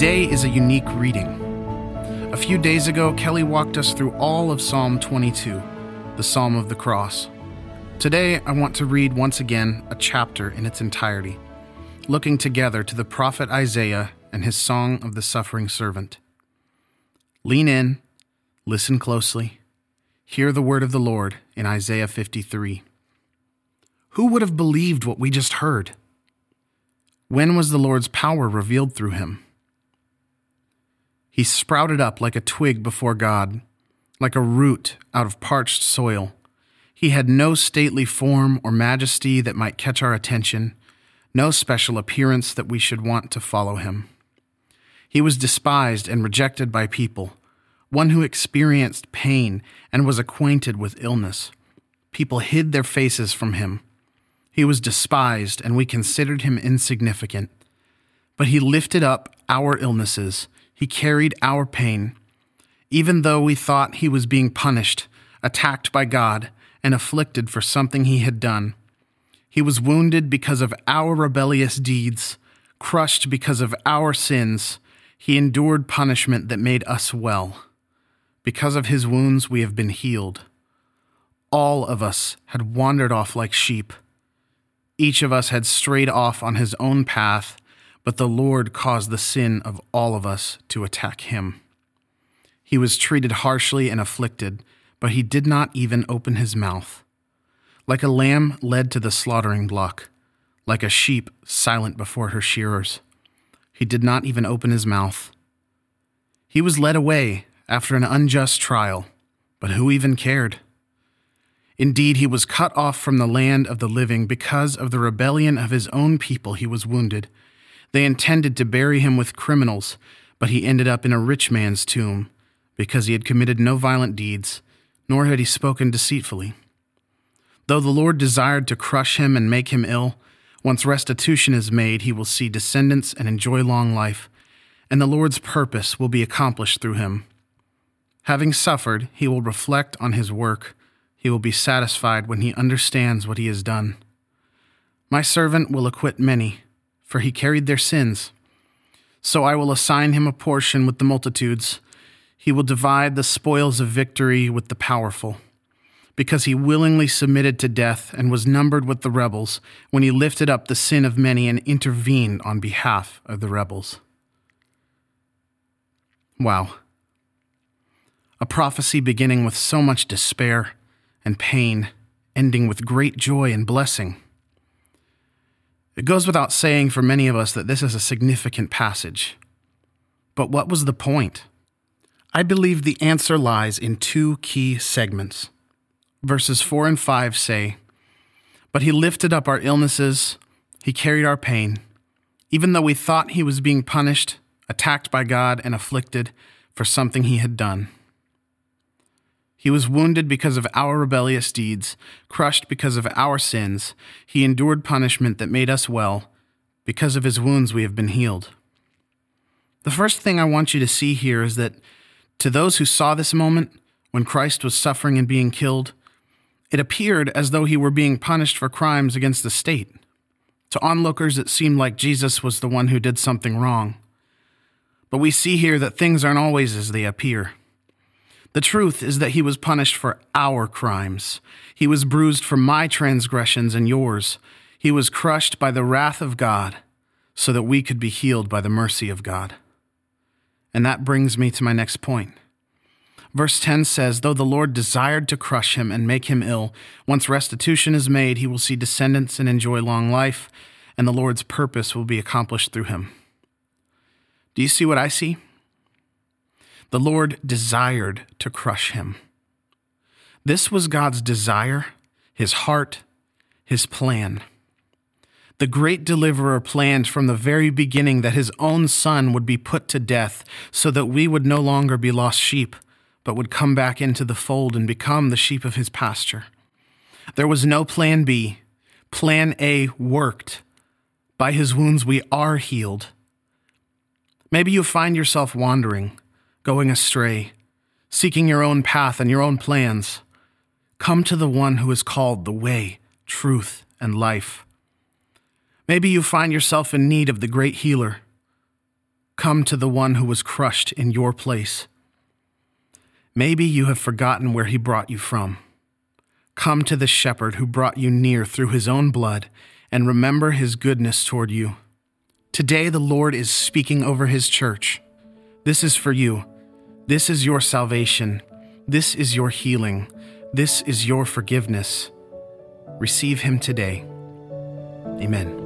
Today is a unique reading. A few days ago, Kelly walked us through all of Psalm 22, the Psalm of the Cross. Today, I want to read once again a chapter in its entirety, looking together to the prophet Isaiah and his song of the suffering servant. Lean in, listen closely, hear the word of the Lord in Isaiah 53. Who would have believed what we just heard? When was the Lord's power revealed through him? He sprouted up like a twig before God, like a root out of parched soil. He had no stately form or majesty that might catch our attention, no special appearance that we should want to follow him. He was despised and rejected by people, one who experienced pain and was acquainted with illness. People hid their faces from him. He was despised, and we considered him insignificant. But he lifted up our illnesses. He carried our pain. Even though we thought he was being punished, attacked by God, and afflicted for something he had done, he was wounded because of our rebellious deeds, crushed because of our sins. He endured punishment that made us well. Because of his wounds, we have been healed. All of us had wandered off like sheep. Each of us had strayed off on his own path, but the Lord caused the sin of all of us to attack him. He was treated harshly and afflicted, but he did not even open his mouth. Like a lamb led to the slaughtering block, like a sheep silent before her shearers, he did not even open his mouth. He was led away after an unjust trial, but who even cared? Indeed, he was cut off from the land of the living because of the rebellion of his own people. He was wounded. They intended to bury him with criminals, but he ended up in a rich man's tomb because he had committed no violent deeds, nor had he spoken deceitfully. Though the Lord desired to crush him and make him ill, once restitution is made, he will see descendants and enjoy long life, and the Lord's purpose will be accomplished through him. Having suffered, he will reflect on his work. He will be satisfied when he understands what he has done. My servant will acquit many, for he carried their sins. So I will assign him a portion with the multitudes. He will divide the spoils of victory with the powerful. Because he willingly submitted to death and was numbered with the rebels, when he lifted up the sin of many and intervened on behalf of the rebels. Wow. A prophecy beginning with so much despair and pain, ending with great joy and blessing. It goes without saying for many of us that this is a significant passage. But what was the point? I believe the answer lies in two key segments. Verses 4 and 5 say, "But he lifted up our illnesses, he carried our pain. Even though we thought he was being punished, attacked by God, and afflicted for something he had done. He was wounded because of our rebellious deeds, crushed because of our sins. He endured punishment that made us well. Because of his wounds we have been healed." The first thing I want you to see here is that to those who saw this moment, when Christ was suffering and being killed, it appeared as though he were being punished for crimes against the state. To onlookers, it seemed like Jesus was the one who did something wrong. But we see here that things aren't always as they appear. The truth is that he was punished for our crimes. He was bruised for my transgressions and yours. He was crushed by the wrath of God so that we could be healed by the mercy of God. And that brings me to my next point. Verse 10 says, "Though the Lord desired to crush him and make him ill, once restitution is made, he will see descendants and enjoy long life, and the Lord's purpose will be accomplished through him." Do you see what I see? The Lord desired to crush him. This was God's desire, his heart, his plan. The great deliverer planned from the very beginning that his own son would be put to death so that we would no longer be lost sheep, but would come back into the fold and become the sheep of his pasture. There was no plan B. Plan A worked. By his wounds we are healed. Maybe you find yourself wandering, going astray, seeking your own path and your own plans. Come to the one who is called the way, truth, and life. Maybe you find yourself in need of the great healer. Come to the one who was crushed in your place. Maybe you have forgotten where he brought you from. Come to the shepherd who brought you near through his own blood, and remember his goodness toward you. Today the Lord is speaking over his church. This is for you. This is your salvation. This is your healing. This is your forgiveness. Receive him today. Amen.